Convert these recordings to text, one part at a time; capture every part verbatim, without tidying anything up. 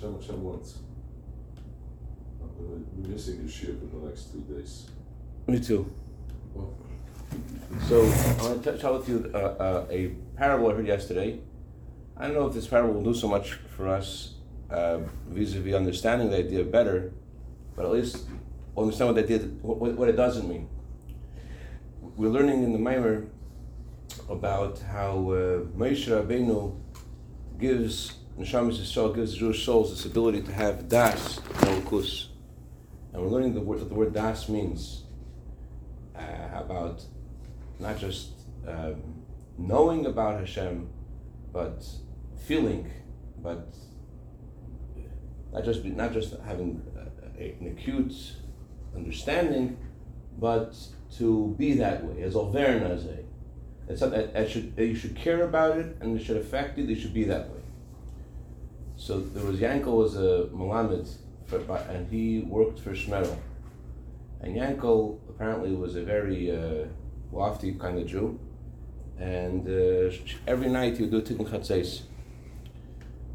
Hashem, Hashem wants. I'm going to be missing this year for the next two days. Me too. Well. So I'm going to tell with you uh, uh, a parable I heard yesterday. I don't know if this parable will do so much for us uh, vis-a-vis understanding the idea better, but at least we'll understand what the idea, what, what it doesn't mean. We're learning in the Maimer about how uh, Moshe Rabbeinu gives Neshamas Yisrael, gives Jewish souls this ability to have Das and Malkus, and we're learning the word, what the word Das means. Uh, about not just uh, knowing about Hashem, but feeling, but not just not just having a, a, an acute understanding, but to be that way as Alverna as a. It's something that should that you should care about it, and it should affect you. They should be that way. So there was Yankel was a Malamed, and he worked for Shmerel. And Yankel apparently was a very uh, lofty kind of Jew, and uh, every night he would do Tikkun Chatzot.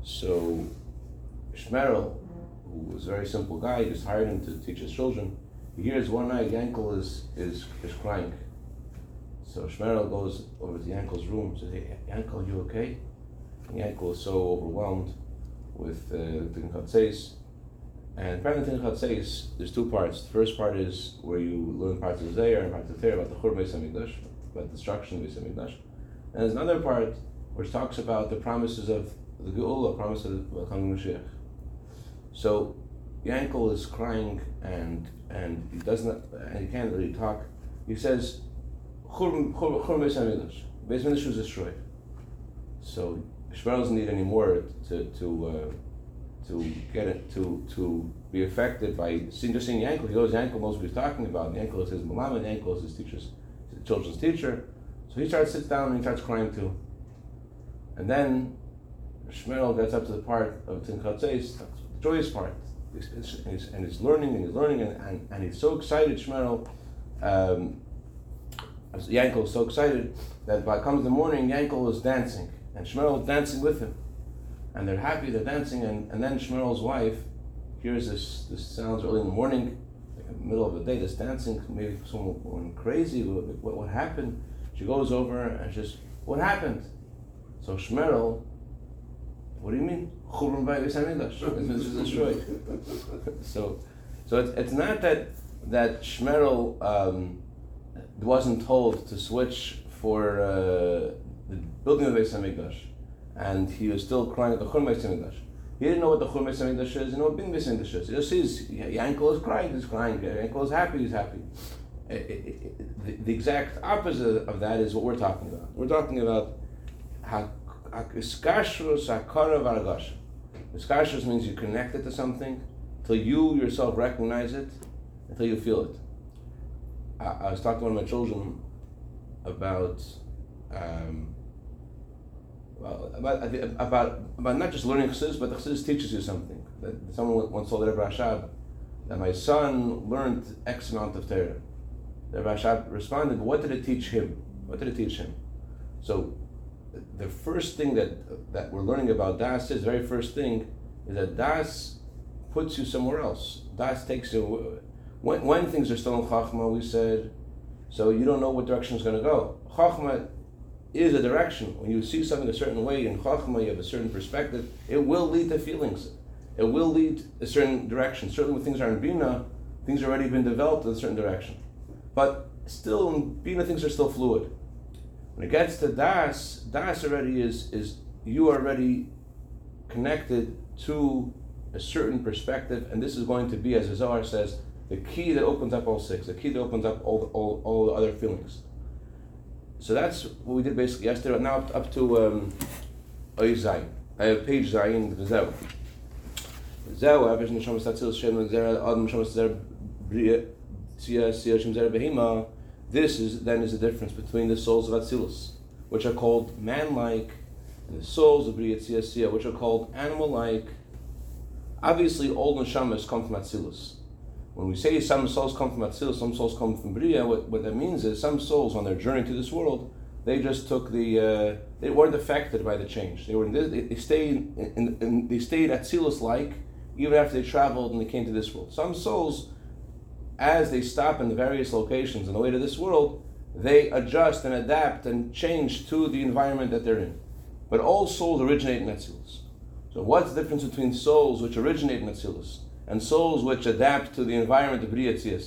So Shmerel, who was a very simple guy, he just hired him to teach his children. He hears one night Yankel is, is, is crying. So Shmerel goes over to Yankel's room and says, "Hey, Yankel, you okay?" And Yankel is so overwhelmed with uh, Tikkun Chatzot. And apparently Tikkun Chatzot, there's two parts. The first part is where you learn parts of Zera and parts of Tera about the Churban Beis Hamidrash, about the destruction of Beis HaMikdash. And there's another part which talks about the promises of the Geula, promises of the coming Mashiach. So Yankel is crying and and he doesn't and he can't really talk. He says, "Churban Beis Hamidrash, Beis HaMikdash was destroyed." So Shmuel doesn't need any more to to. Uh, to get it, to to be affected by seeing, just seeing Yankel. He knows Yankel knows what he's talking about. Yankel is his malama, Yankel is his teacher's, his children's teacher. So he starts, sits down and he starts crying too. And then Shmuel gets up to the part of Tinkatze, the joyous part. It's, it's, and, he's, and he's learning and he's learning and, and, and he's so excited, Shmuel, um, Yankel is so excited that by comes the morning, Yankel is dancing and Shmuel is dancing with him. And they're happy, they're dancing, and, and then Shmerel's wife hears this, this sounds early in the morning, like in the middle of the day, this dancing, maybe someone went crazy, what, what, what happened? She goes over and she says, "What happened?" So Shmerel, "What do you mean? Churban Beis HaMikdash." So so it's, it's not that that Shmerel um, wasn't told to switch for uh, the building of Beis HaMikdash, and he was still crying at the Churban Beis Hamidrash. He didn't know what the Churban Beis Hamidrash is, he didn't know what Bin Beis Hamidrash is. He just sees Yankel is crying, he's crying, Yankel is happy, he's happy. It, it, it, the, the exact opposite of that is what we're talking about. We're talking about Iskashrus Hakara V'Hargasha. Iskashrus means you connect it to something until you yourself recognize it, until you feel it. I, I was talking to one of my children about um, Well, about, about about not just learning Chassidus, but the Chassidus teaches you something. That someone once told Rebbe Rashab that my son learned X amount of Torah. Rebbe Rashab responded, "What did it teach him? What did it teach him?" So, the first thing that that we're learning about Das is the very first thing is that Das puts you somewhere else. Das takes you. When when things are still in Chachma, we said, so you don't know what direction is going to go. Chachma is a direction. When you see something a certain way in Chachma, you have a certain perspective, it will lead to feelings. It will lead a certain direction. Certainly when things are in Binah, things have already been developed in a certain direction. But still in Binah, things are still fluid. When it gets to Das, Das already is, is you are already connected to a certain perspective, and this is going to be, as the Zohar says, the key that opens up all six, the key that opens up all the, all, all the other feelings. So that's what we did basically yesterday. Now up, up to um, Zayin, uh, page Zayin, V'zeu. V'zeu, Avish Neshama Atzilus Shem Zera, Adam Neshama Zera Briya, Asiya Asiya Shem Zera Behema. This is then is the difference between the souls of Atzilus, which are called man-like, and the souls of Briya Asiya Asiya, which are called animal-like. Obviously, all Neshamas come from Atzilus. When we say some souls come from Atzilus, some souls come from Briya, what, what that means is some souls on their journey to this world They just took the. Uh, they weren't affected by the change. They were. In this, they, they stayed. In, in, they stayed Atzilus like even after they traveled and they came to this world. Some souls, as they stop in the various locations on the way to this world, they adjust and adapt and change to the environment that they're in. But all souls originate in Atzilus. So what's the difference between souls which originate in Atzilus and souls which adapt to the environment of Briya? So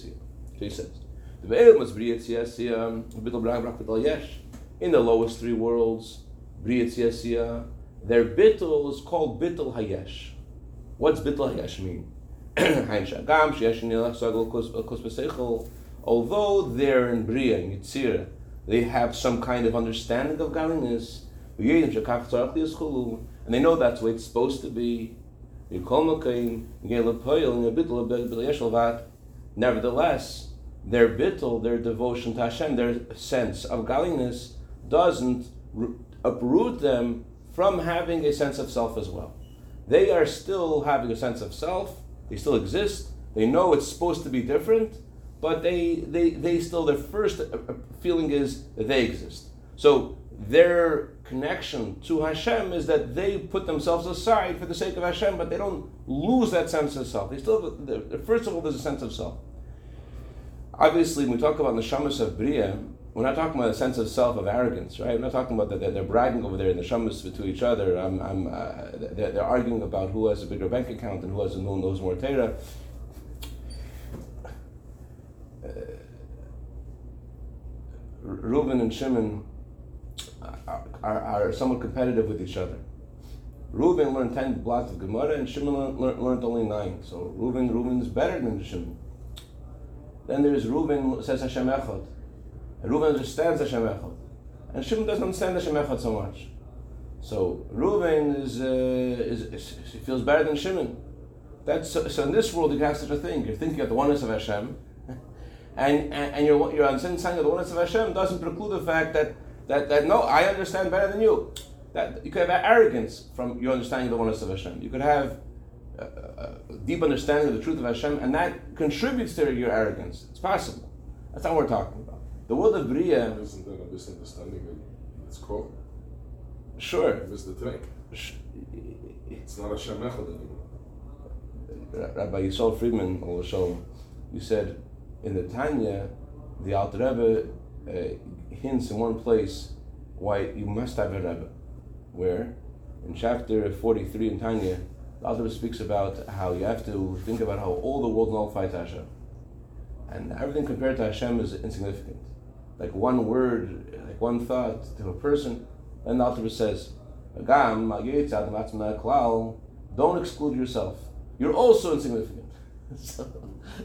he says, in the lowest three worlds, their Bittul is called Bittul Hayesh. What's Bittul Hayesh mean? Although they're in Briya, in Yetzira, they have some kind of understanding of godliness, and they know that's the way it's supposed to be. Nevertheless, their bittul, their devotion to Hashem, their sense of godliness doesn't uproot them from having a sense of self as well. They are still having a sense of self, they still exist, they know it's supposed to be different, but they, they, they still, their first feeling is that they exist. So their connection to Hashem is that they put themselves aside for the sake of Hashem, but they don't lose that sense of self. They still have, first of all, there's a sense of self. Obviously, when we talk about the Shamas of Briya, we're not talking about a sense of self of arrogance, right? We're not talking about that they're, they're bragging over there in the Shamas to each other. I'm, I'm, uh, they're, they're arguing about who has a bigger bank account and who has a who knows more Torah. Uh, Reuben and Shimon are, are, are somewhat competitive with each other. Reuben learned ten blocks of Gemara and Shimon learned, learned only nine. So Reuben, Reuben is better than Shimon. Then there's Reuben who says Hashem Echot. Reuben understands Hashem Echot. And Shimon doesn't understand Hashem Echot so much. So Reuben is, uh, is, is, is feels better than Shimon. That's, so, so in this world you can have such a thing. You're thinking of the oneness of Hashem. And, and and your your understanding of the oneness of Hashem doesn't preclude the fact that, that that no, I understand better than you. That you could have arrogance from your understanding of the oneness of Hashem. You could have a, a, a deep understanding of the truth of Hashem, and that contributes to your arrogance. It's possible. That's not what we're talking about. The world of Briya isn't that a misunderstanding in its core? Sure. It was the thing. It's not Hashem Echad anymore. Rabbi Yisrael Friedman, or Shalom, you said, in the Tanya, the Alter Rebbe uh, hints in one place why you must have a Rebbe. Where? In chapter forty-three in Tanya, the Alter Rebbe speaks about how you have to think about how all the world nullifies Hashem. And everything compared to Hashem is insignificant. Like one word, like one thought to a person. And the Alter Rebbe says, don't exclude yourself. You're also insignificant. So,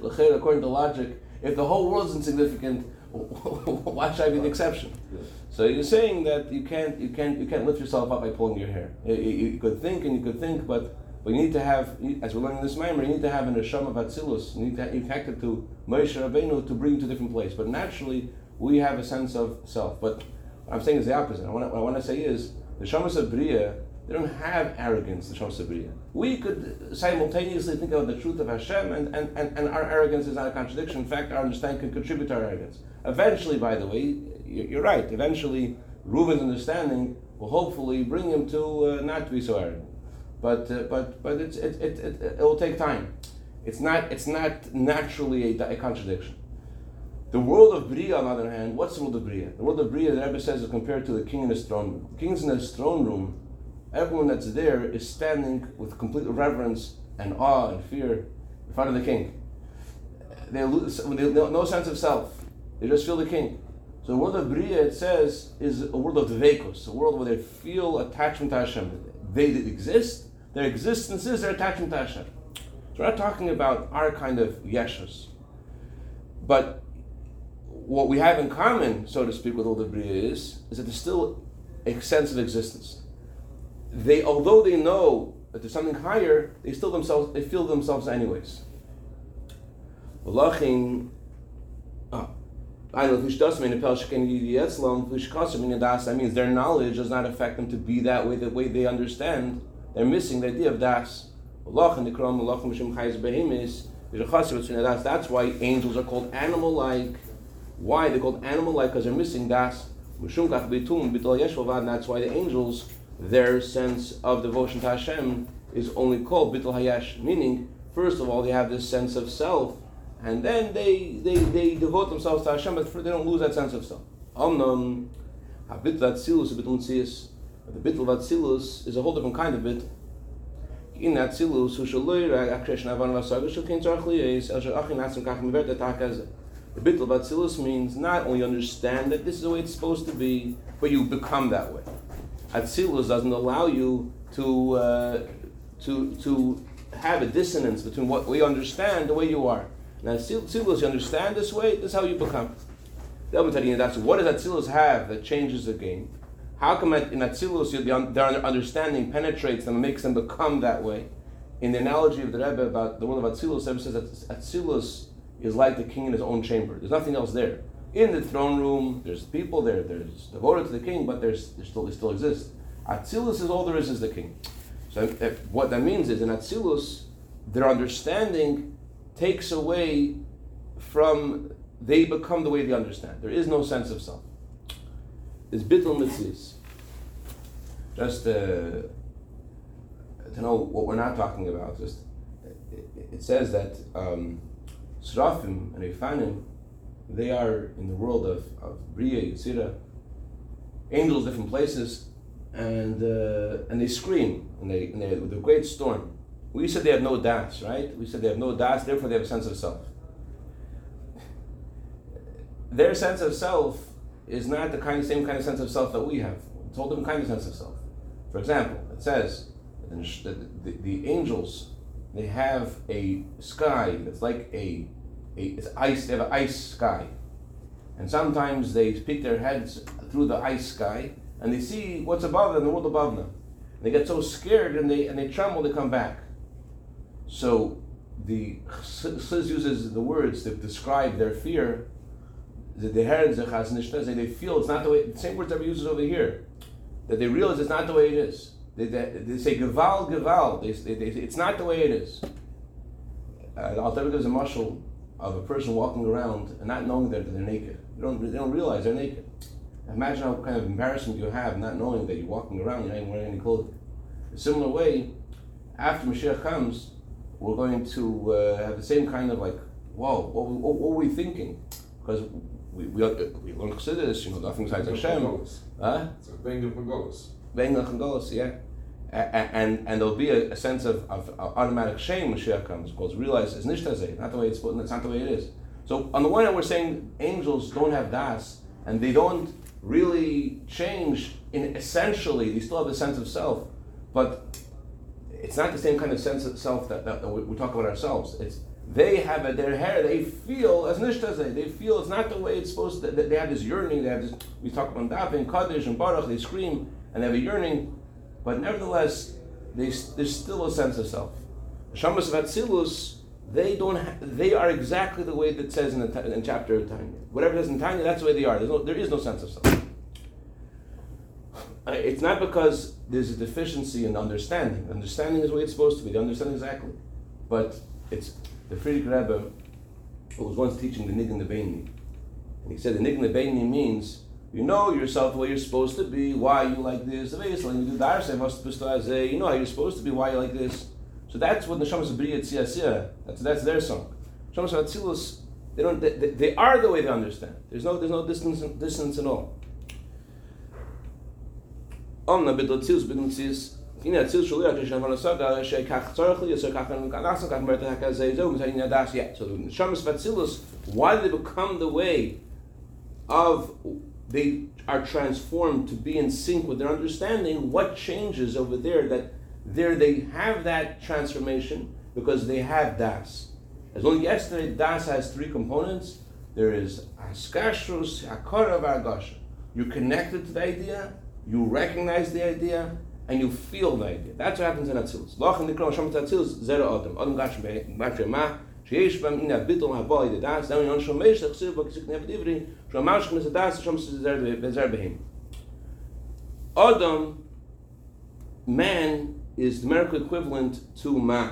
according to logic, if the whole world is insignificant, why should I be the exception? So you're saying that you can't, you can't, you can't lift yourself up by pulling your hair. You, you could think and you could think, but we need to have, as we're learning this memory, you need to have an Hashem of Atzilus. You need to impact it to Moshe Rabbeinu to bring you to a different place. But naturally, we have a sense of self. But what I'm saying is the opposite. What I, what I want to say is the Shamas of Briya. They don't have arrogance, the Shamas of Briya. We could simultaneously think about the truth of Hashem, and, and, and, and our arrogance is not a contradiction. In fact, our understanding can contribute to our arrogance. Eventually, by the way, you're right, eventually Reuben's understanding will hopefully bring him to uh, not to be so arrogant. But uh, but but it's, it, it it it will take time. It's not it's not naturally a, a contradiction. The world of Briya, on the other hand, what's the world of Briya? The world of Briya, the Rebbe says, is compared to the king in his throne room. The king's in his throne room. Everyone that's there is standing with complete reverence and awe and fear in front of the king. They lose they, no sense of self. They just feel the king. So the world of Briya, it says, is a world of Dvekos, a world where they feel attachment to Hashem. They exist. Their existence is their attachment to Hashem. So we're not talking about our kind of yeshus. But what we have in common, so to speak, with all the Briya is, is that there's still a sense of existence. They, although they know that there's something higher, they still themselves, they feel themselves anyways. V'lachin, oh, I know that means their knowledge does not affect them to be that way. The way they understand, they're missing the idea of das. That's why angels are called animal-like. Why they're called animal-like? Because they're missing das. And that's why the angels, their sense of devotion to Hashem is only called Bittul Hayesh, meaning, first of all, they have this sense of self, and then they they, they devote themselves to Hashem, but they don't lose that sense of self. Omnam, Bittul Atzilus, Bittul HaMetzius. The Bittul Atzilus is a whole different kind of Bittul. In Atzilus, who shall learn, Akresh Navan Vasaga, shall can't archly, is Asher Achin Atzim Kachim Verta Takaz. The Bittul Atzilus means not only understand that this is the way it's supposed to be, but you become that way. Atzilus doesn't allow you to uh, to to have a dissonance between what we understand the way you are. Now, Atzilus, you understand this way, this is how you become. The other thing that's what does Atzilus have that changes the game? How come in Atzilus their understanding penetrates them and makes them become that way? In the analogy of the Rebbe about the world of Atzilus, the Rebbe says that Atzilus is like the king in his own chamber. There's nothing else there. In the throne room, there's people there, there's devoted to the king, but there's, there's still, it still exists. Atzilus is all there is, is the king. So if, what that means is in Atzilus, their understanding takes away from, they become the way they understand. There is no sense of self. It's Bittul HaMetzius. Just uh, to know what we're not talking about, just it, it says that um, Srafim and Ifanim, they are in the world of, of Briya, Yetzira, angels, different places, and uh, and they scream, and they, and they with a great storm. We said they have no Das, right? We said they have no Das, therefore they have a sense of self. Their sense of self is not the kind, same kind of sense of self that we have. It's a whole different kind of sense of self. For example, it says that the, the, the angels, they have a sky that's like a A, it's ice, they have an ice sky. And sometimes they peek their heads through the ice sky and they see what's above them, the world above them. And they get so scared and they and they tremble, they come back. So the Chassidus uses the words to describe their fear. The They feel it's not the way, the same words that we use over here. That they realize it's not the way it is. They, they, they say, Geval, Geval. They, they, they, it's not the way it is. Uh, the Alter Rebbe gives a mashal of a person walking around and not knowing that they're naked. They don't, they don't realize they're naked. Imagine how kind of embarrassment you have not knowing that you're walking around, you're not even wearing any clothing. In a similar way, after Mashiach comes, we're going to uh, have the same kind of like, whoa, what, what, what were we thinking? Because we we we learn Chassidus, you know, nothing besides Hashem. Huh? It's a Bengel from Golus. Bengel from Golus, yeah. And, and and there'll be a, a sense of, of, of automatic shame when Mashiach comes, because realize it's nishtaze, not the way it's it's not the way it is. So on the one hand, we're saying angels don't have das, and they don't really change. In essentially, they still have a sense of self, but it's not the same kind of sense of self that, that, that we, we talk about ourselves. It's they have a, their hair. They feel as nishtaze. They feel it's not the way it's supposed to. They have this yearning. They have this. We talk about davening, kaddish, and baruch. They scream and they have a yearning. But nevertheless, they, there's still a sense of self. Shamas of Atzilus, they don't. Ha- they are exactly the way that it says in the t- in chapter of Tanya. Whatever it says in Tanya, that's the way they are. There's no, there is no sense of self. It's not because there's a deficiency in understanding. Understanding is the way it's supposed to be. They understand exactly. But it's the Friedrich Rebbe who was once teaching the Niggun Debeini, and he said the Niggun Debeini means, you know yourself the way you're supposed to be, why you like this, the way you do the you know how you're supposed to be, why you like this. So that's what the Shamas of Briya Tzia Asiya, that's that's their song. Shamas of Atzilus, they don't they, they are the way they understand. There's no there's no distance distance at all. Omna Bittul HaMetzius Bittul HaMetzius in Atzilus Shulia Krishna Vanasaga Shei Kach Tzarchli Yisur Kach Nasa Kach Merta Hakazei Zeu Mitzayim Yadas Yet. So the Shamas of Atzilus, why do they become the way of they are transformed to be in sync with their understanding? What changes over there that there they have that transformation because they have Das. As long as yesterday, Das has three components. There is Haskashrus, Hakara, Vargasha. You're connected to the idea, you recognize the idea, and you feel the idea. That's what happens in Atzilus. Lachem nikra Hashem Atzilus Zera Adam. Adam Gashim Bashema. Sheyesh b'am ina bittul haba yid das. Then we don't show meish lechsiv b'kisik neved ivri. Shomamshik misadas. Shom zera behema. Adam, man, is the numerical equivalent to ma,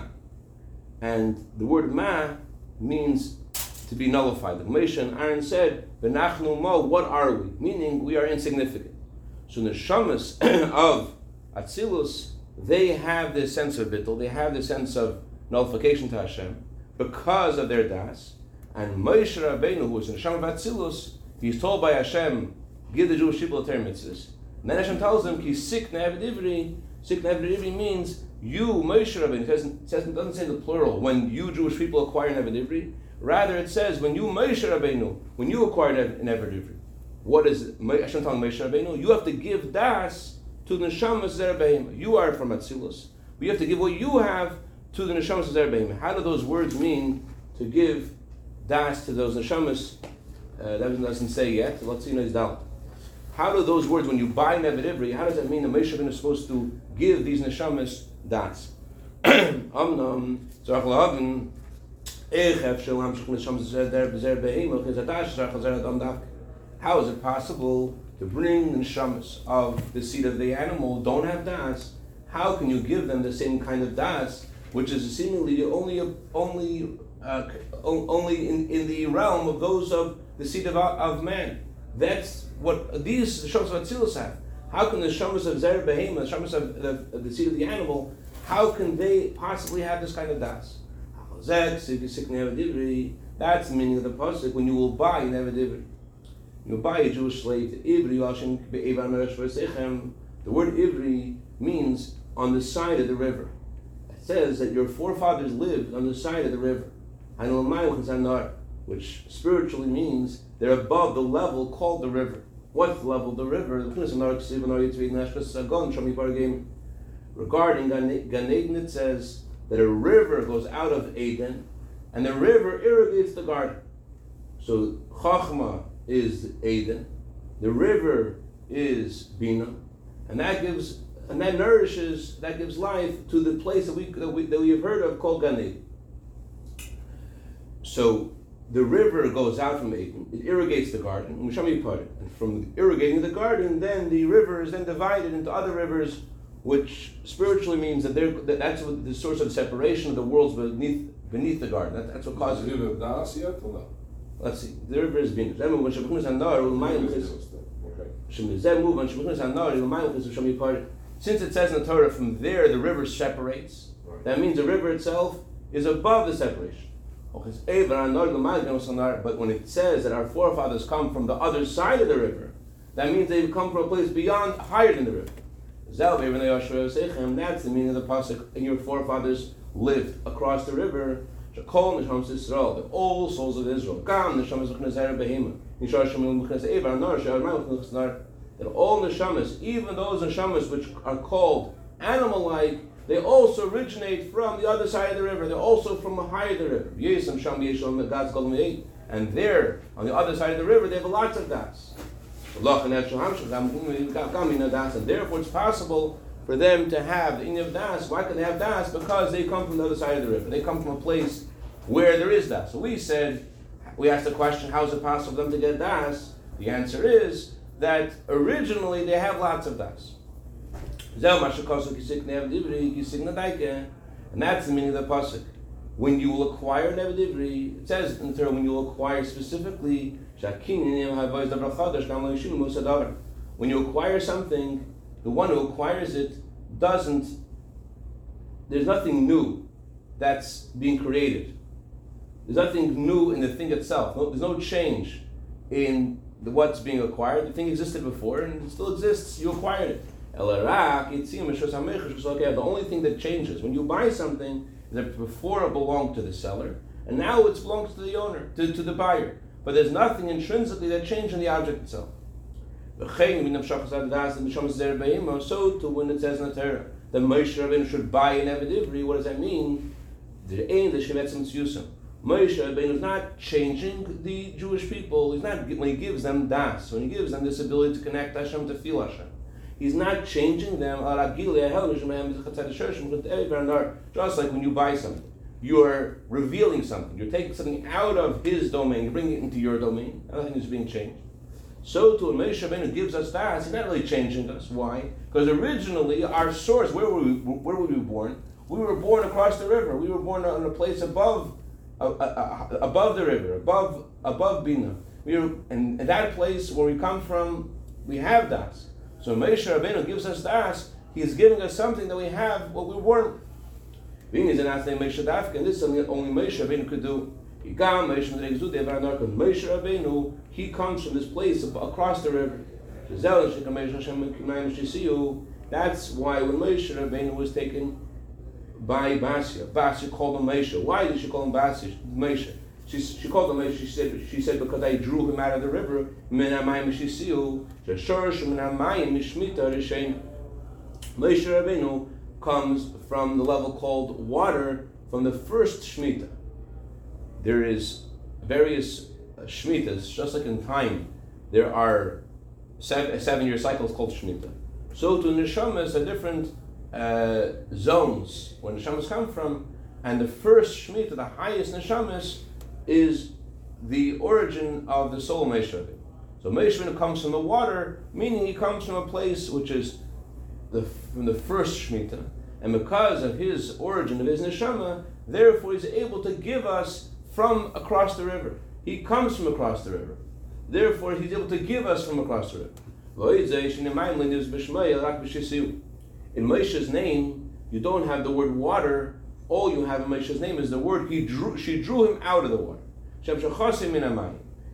and the word ma means to be nullified. Like Moshe and Aaron said, "V'nachnu mo," what are we? Meaning we are insignificant. So the neshamas of Atzilus, they have this sense of bittul, they have this sense of nullification to Hashem because of their das. And Moshe Rabbeinu, who is in Neshama of Atzilus, he's told by Hashem, "Give the Jewish people the Torah mitzvahs." And then Hashem tells him, "Ki sik na Eved Ivri." Sik na Eved Ivri means you, Moshe Rabbeinu. It doesn't, it doesn't say the plural when you Jewish people acquire an Eved Ivri. Rather, it says when you Moshe Rabbeinu, when you acquire an Eved Ivri. What is it? Hashem telling Moshe Rabbeinu, you have to give das to the Neshama Zera Behema. You are from Atzilus. We have to give what you have to the Neshama Zera Behema. How do those words mean to give das to those neshamas? Uh, that doesn't say yet. Let's see, it's down. How do those words, when you buy an Eved Ivri, how does that mean the Moshe Rabbeinu is supposed to give these neshamas das? How is it possible to bring the neshamas of the seed of the animal don't have das? How can you give them the same kind of das, which is seemingly the only only uh, only in, in the realm of those of the seed of of man? That's what these neshamas of Atzilus have. How can the neshamas of Zera Behema, the neshamas of the, of the seed of the animal, how can they possibly have this kind of das? That's the meaning of the pasuk. When you will buy an Eved Ivri, you buy a Jewish slave. The word Ivri means on the side of the river. It says that your forefathers lived on the side of the river, which spiritually means they're above the level called the river. What's the level of the river? Regarding Gan Eden, it says that a river goes out of Eden, and the river irrigates the garden. So Chachma is Eden, the river is Binah, and that gives and that nourishes, that gives life to the place that we that we, that we have heard of called Gan Eden. So the river goes out from Eden, it irrigates the garden, and from irrigating the garden, then the river is then divided into other rivers, which spiritually means that, that that's what the source of separation of the worlds beneath beneath the garden. That, that's what causes the river of Asiya. Let's see. The river is Binah. Okay. Since it says in the Torah, from there the river separates, right, that means the river itself is above the separation. But when it says that our forefathers come from the other side of the river, that means they've come from a place beyond, higher than the river. That's the meaning of the pasuk. And your forefathers lived across the river. The all souls of Israel. That all neshamas, even those neshamas which are called animal-like, they also originate from the other side of the river. They're also from higher the river. And there, on the other side of the river, they have lots of das. And therefore it's possible for them to have the inyan of das. Why can they have das? Because they come from the other side of the river. They come from a place where there is das. So we said, we asked the question, how is it possible for them to get das? The answer is that originally they have lots of das. And that's the meaning of the pasuk. When you will acquire an Eved Ivri, it says in the Torah, when you will acquire specifically, when you acquire something, the one who acquires it doesn't, there's nothing new that's being created. There's nothing new in the thing itself. No, there's no change in the, what's being acquired. The thing existed before and it still exists. You acquired it. The only thing that changes when you buy something is that before it belonged to the seller and now it belongs to the owner, to, to the buyer. But there's nothing intrinsically that changed in the object itself. So too, when it says in the Torah that Moshe Rabbeinu should buy an Eved Ivri, what does that mean? Moshe Rabbeinu is not changing the Jewish people. He's not, when he gives them das, when he gives them this ability to connect Hashem, to feel Hashem, he's not changing them. Just like when you buy something, you're revealing something. You're taking something out of his domain. You're bringing it into your domain. Nothing is being changed. So too, Moshe Rabbeinu gives us das. He's not really changing us. Why? Because originally, our source, where were we, where were we born? We were born across the river. We were born in a place above uh, uh, above the river, above above Binah. We are, and that place where we come from, we have Das. So Moshe Rabbeinu gives us Das. He is giving us something that we have, but we weren't. Being is an Asnei Moshe Dafka, and this is something only Moshe Rabbeinu could do. He comes from this place across the river. That's why when Moshe Rabbeinu was taken by Basya, Basya called him Moshe. Why did she call him Basya? Moshe. She, she called him Moshe. She said, she said, because I drew him out of the river. Moshe Rabbeinu comes from the level called water from the first Shemitah. There is various uh, Shemitahs, just like in time. There are seven, seven-year cycles called Shemitah. So to Neshamas are different uh, zones where Neshamas come from, and the first Shemitah, the highest Neshamas, is the origin of the soul Moshe Rabbeinu. So Moshe Rabbeinu comes from the water, meaning he comes from a place which is the, from the first Shemitah. And because of his origin, of his Neshama, therefore he's able to give us from across the river. He comes from across the river. Therefore, he's able to give us from across the river. In Moshe's name, you don't have the word water. All you have in Moshe's name is the word he drew. She drew him out of the water.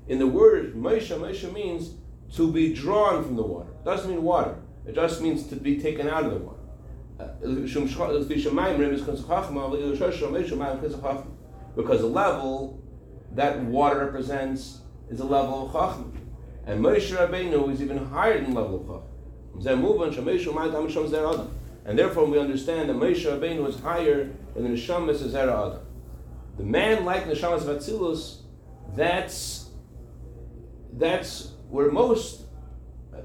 In the word Moshe, Moshe means to be drawn from the water. It doesn't mean water. It just means to be taken out of the water. Uh, Because the level that water represents is the level of Chachma. And Moshe Rabbeinu is even higher than the level of Chachma. And therefore we understand that Moshe Rabbeinu is higher than the Neshamas of Zera Adam. The man like Neshamas of Atzilus, that's, that's where most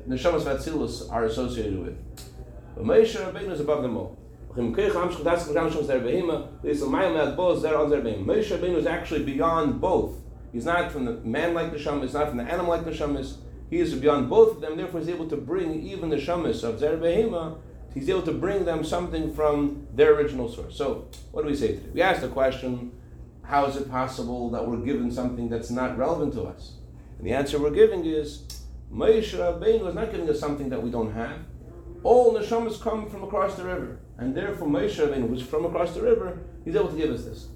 Neshamas of Atzilus are associated with. But Moshe Rabbeinu is above them all. Moshe Rabbeinu is actually beyond both. He's not from the man-like Neshamas, he's not from the animal-like Neshamas. He is beyond both of them, therefore he's able to bring even the Neshamas of Zera Behema, he's able to bring them something from their original source. So, what do we say today? We asked the question, how is it possible that we're given something that's not relevant to us? And the answer we're giving is, Moshe Rabbeinu is not giving us something that we don't have. All Neshamas come from across the river. And therefore, Moshe Rabbeinu, who's from across the river, he's able to give us this.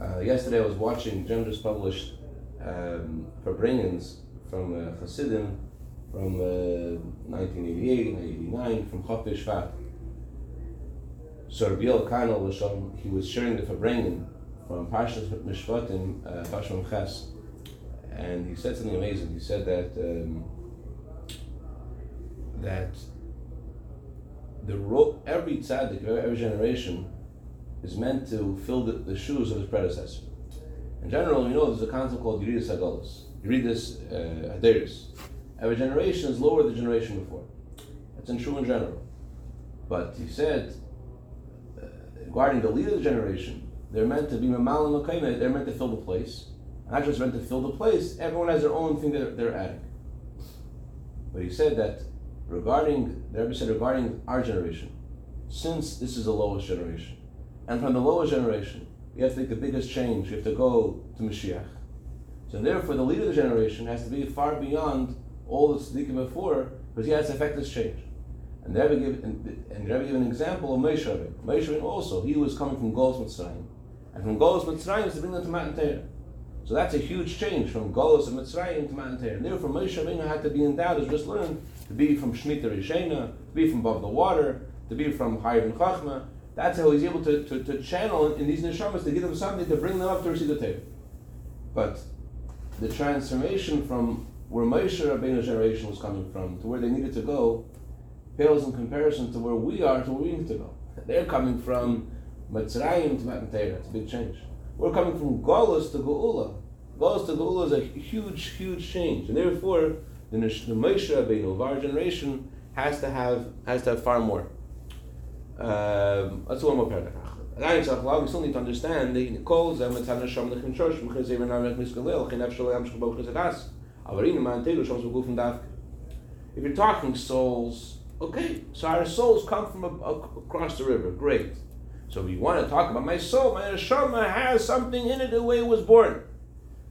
Uh, yesterday, I was watching, Jim just published um, Farbrengen's from uh, Hasidim from uh, nineteen eighty-eight, nineteen eighty-nine, from Chaf B'Shvat. So Rabbi Elkanah, he was sharing the Farbrengen from Parshas Mishpatim, Parshas Ches, and he said something amazing. He said that um, that. The ro- every tzaddik, every generation, is meant to fill the, the shoes of his predecessor. In general, you know, there's a concept called Yeridus Hagolos. Yeridus Haderis. Every generation is lower than the generation before. That's untrue in general. But he said, uh, regarding the leader of the generation, they're meant to be Mamalim Mekayim, they're meant to fill the place. Not just meant to fill the place, everyone has their own thing that they're, they're adding. But he said that Regarding, the Rebbe said, regarding our generation, since this is the lowest generation, and from the lowest generation, we have to make the biggest change, we have to go to Mashiach. So therefore, the leader of the generation has to be far beyond all the tzaddikim before, because he has to effect this change. And the Rebbe gave, and, and the Rebbe gave an example of Moshe Rabbeinu. Moshe Rabbeinu also, he was coming from Golus Mitzrayim. And from Golus Mitzrayim is to bring them to Matan Torah. So that's a huge change from Golus of Mitzrayim to Matan Torah. And therefore, Moshe Rabbeinu had to be endowed, as we just learned, to be from Shemitah Rishena, to be from above the water, to be from Higher and Chachma. That's how he's able to, to, to channel in these Neshamas, to give them something, to bring them up to receive the Torah. But the transformation from where Moshe Rabbeinu's generation was coming from to where they needed to go pales in comparison to where we are, to where we need to go. They're coming from Mitzrayim to Matan Torah. It's a big change. We're coming from Golus to Geula. Golus to Geula is a huge, huge change. And therefore, the Moshe Rabbeinu of our generation has to have has to have far more. Um, let's do one more paragraph. We still need to understand the calls and if you're talking souls, okay, so our souls come from a, a, across the river, great. So if you want to talk about my soul, my neshama has something in it the way it was born.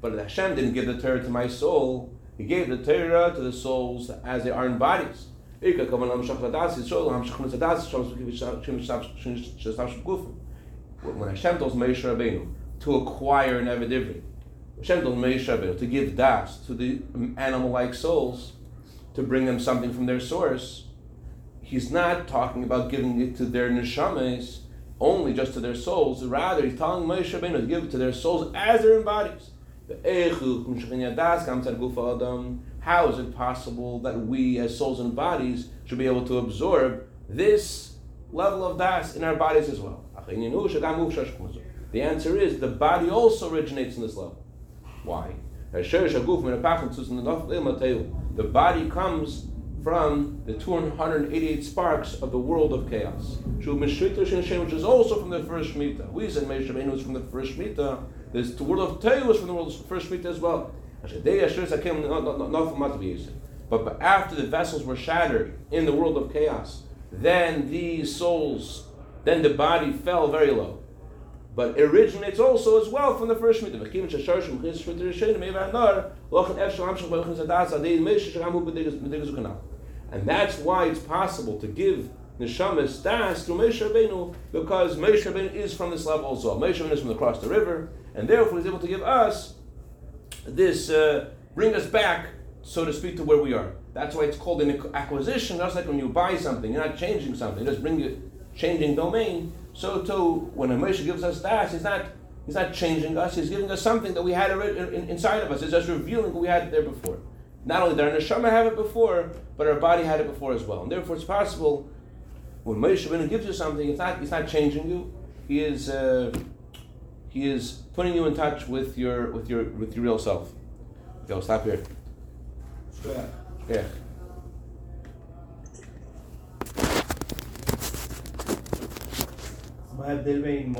But Hashem didn't give the Torah to my soul. He gave the Torah to the souls as they are in bodies. When Hashem tells Moshe Rabbeinu to acquire an Eved Ivri, Hashem told Moshe Rabbeinu to give Das to the animal-like souls, to bring them something from their source, he's not talking about giving it to their neshamas, only just to their souls. Rather, he's telling Moshe Rabbeinu to give it to their souls as they're in bodies. How is it possible that we, as souls and bodies, should be able to absorb this level of Das in our bodies as well? The answer is, the body also originates in this level. Why? The body comes from the two hundred eighty-eight sparks of the world of chaos, which is also from the first Shemitah. We said Moshe Rabbeinu was from the first Shemitah. This world of Teyu was from the world of first Shemitah as well. But after the vessels were shattered in the world of chaos, then these souls, then the body fell very low. But it originates also as well from the first Shemitah. And that's why it's possible to give Neshamas Das to Moshe Rabbeinu, because Moshe Rabbeinu is from this level also. Moshe Rabbeinu is from across the river, and therefore he's able to give us this, uh, bring us back, so to speak, to where we are. That's why it's called an acquisition, just like when you buy something, you're not changing something, just bring it, changing domain. So too, when a Moshe gives us Das, he's not he's not changing us, he's giving us something that we had inside of us. It's just revealing what we had there before. Not only did our neshama have it before, but our body had it before as well. And therefore it's possible, when Moshe Rabbeinu gives you something, it's not he's not changing you. He is uh, he is putting you in touch with your with your with your real self. Okay, I'll stop here. Yeah. yeah. Have there been more